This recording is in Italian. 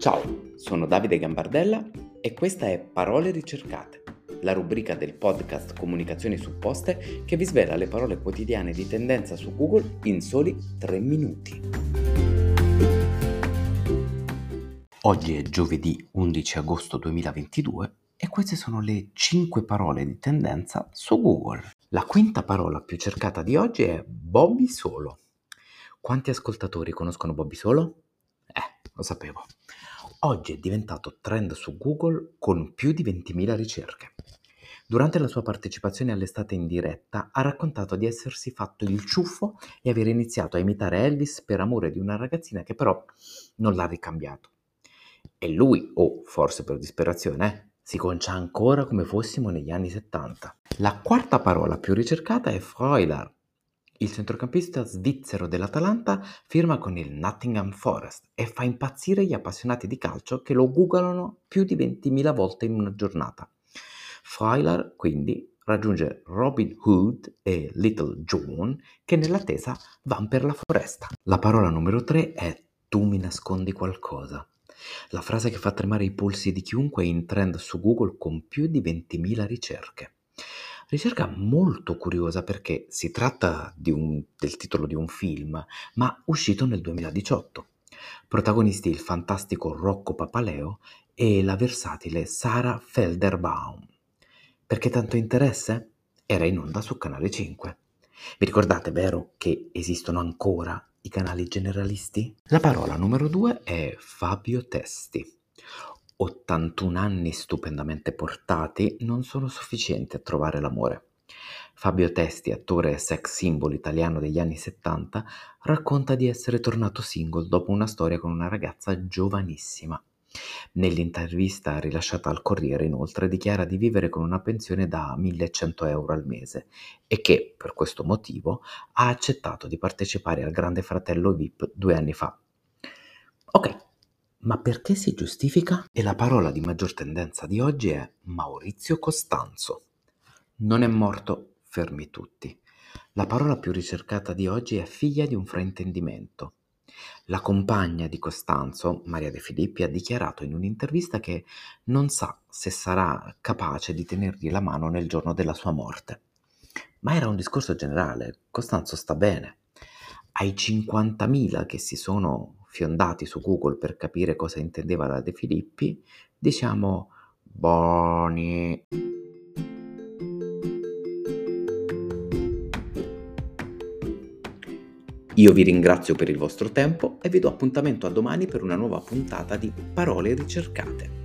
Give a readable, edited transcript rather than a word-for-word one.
Ciao, sono Davide Gambardella e questa è Parole Ricercate, la rubrica del podcast Comunicazioni Supposte che vi svela le parole quotidiane di tendenza su Google in soli 3 minuti. Oggi è giovedì 11 agosto 2022 e queste sono le 5 parole di tendenza su Google. La quinta parola più cercata di oggi è Bobby Solo. Quanti ascoltatori conoscono Bobby Solo? Lo sapevo. Oggi è diventato trend su Google con più di 20.000 ricerche. Durante la sua partecipazione all'Estate in diretta ha raccontato di essersi fatto il ciuffo e aver iniziato a imitare Elvis per amore di una ragazzina che però non l'ha ricambiato. E lui, forse per disperazione, si concia ancora come fossimo negli anni 70. La quarta parola più ricercata è Freuler. Il centrocampista svizzero dell'Atalanta firma con il Nottingham Forest e fa impazzire gli appassionati di calcio che lo googlano più di 20.000 volte in una giornata. Freuler, quindi, raggiunge Robin Hood e Little John che nell'attesa van per la foresta. La parola numero 3 è tu mi nascondi qualcosa. La frase che fa tremare i polsi di chiunque è in trend su Google con più di 20.000 ricerche. Ricerca molto curiosa perché si tratta del titolo di un film, ma uscito nel 2018. Protagonisti il fantastico Rocco Papaleo e la versatile Sara Felderbaum. Perché tanto interesse? Era in onda su Canale 5. Vi ricordate, vero, che esistono ancora i canali generalisti? La parola numero 2 è Fabio Testi. 81 anni stupendamente portati non sono sufficienti a trovare l'amore. Fabio Testi, attore e sex symbol italiano degli anni 70, racconta di essere tornato single dopo una storia con una ragazza giovanissima. Nell'intervista rilasciata al Corriere, inoltre, dichiara di vivere con una pensione da 1.100 euro al mese e che, per questo motivo, ha accettato di partecipare al Grande Fratello VIP 2 anni fa. Ok. Ma perché si giustifica? E la parola di maggior tendenza di oggi è Maurizio Costanzo. Non è morto, fermi tutti. La parola più ricercata di oggi è figlia di un fraintendimento. La compagna di Costanzo, Maria De Filippi, ha dichiarato in un'intervista che non sa se sarà capace di tenergli la mano nel giorno della sua morte. Ma era un discorso generale, Costanzo sta bene. Ai 50.000 che si sono fiondati su Google per capire cosa intendeva la De Filippi, diciamo buoni. Io vi ringrazio per il vostro tempo e vi do appuntamento a domani per una nuova puntata di Parole Ricercate.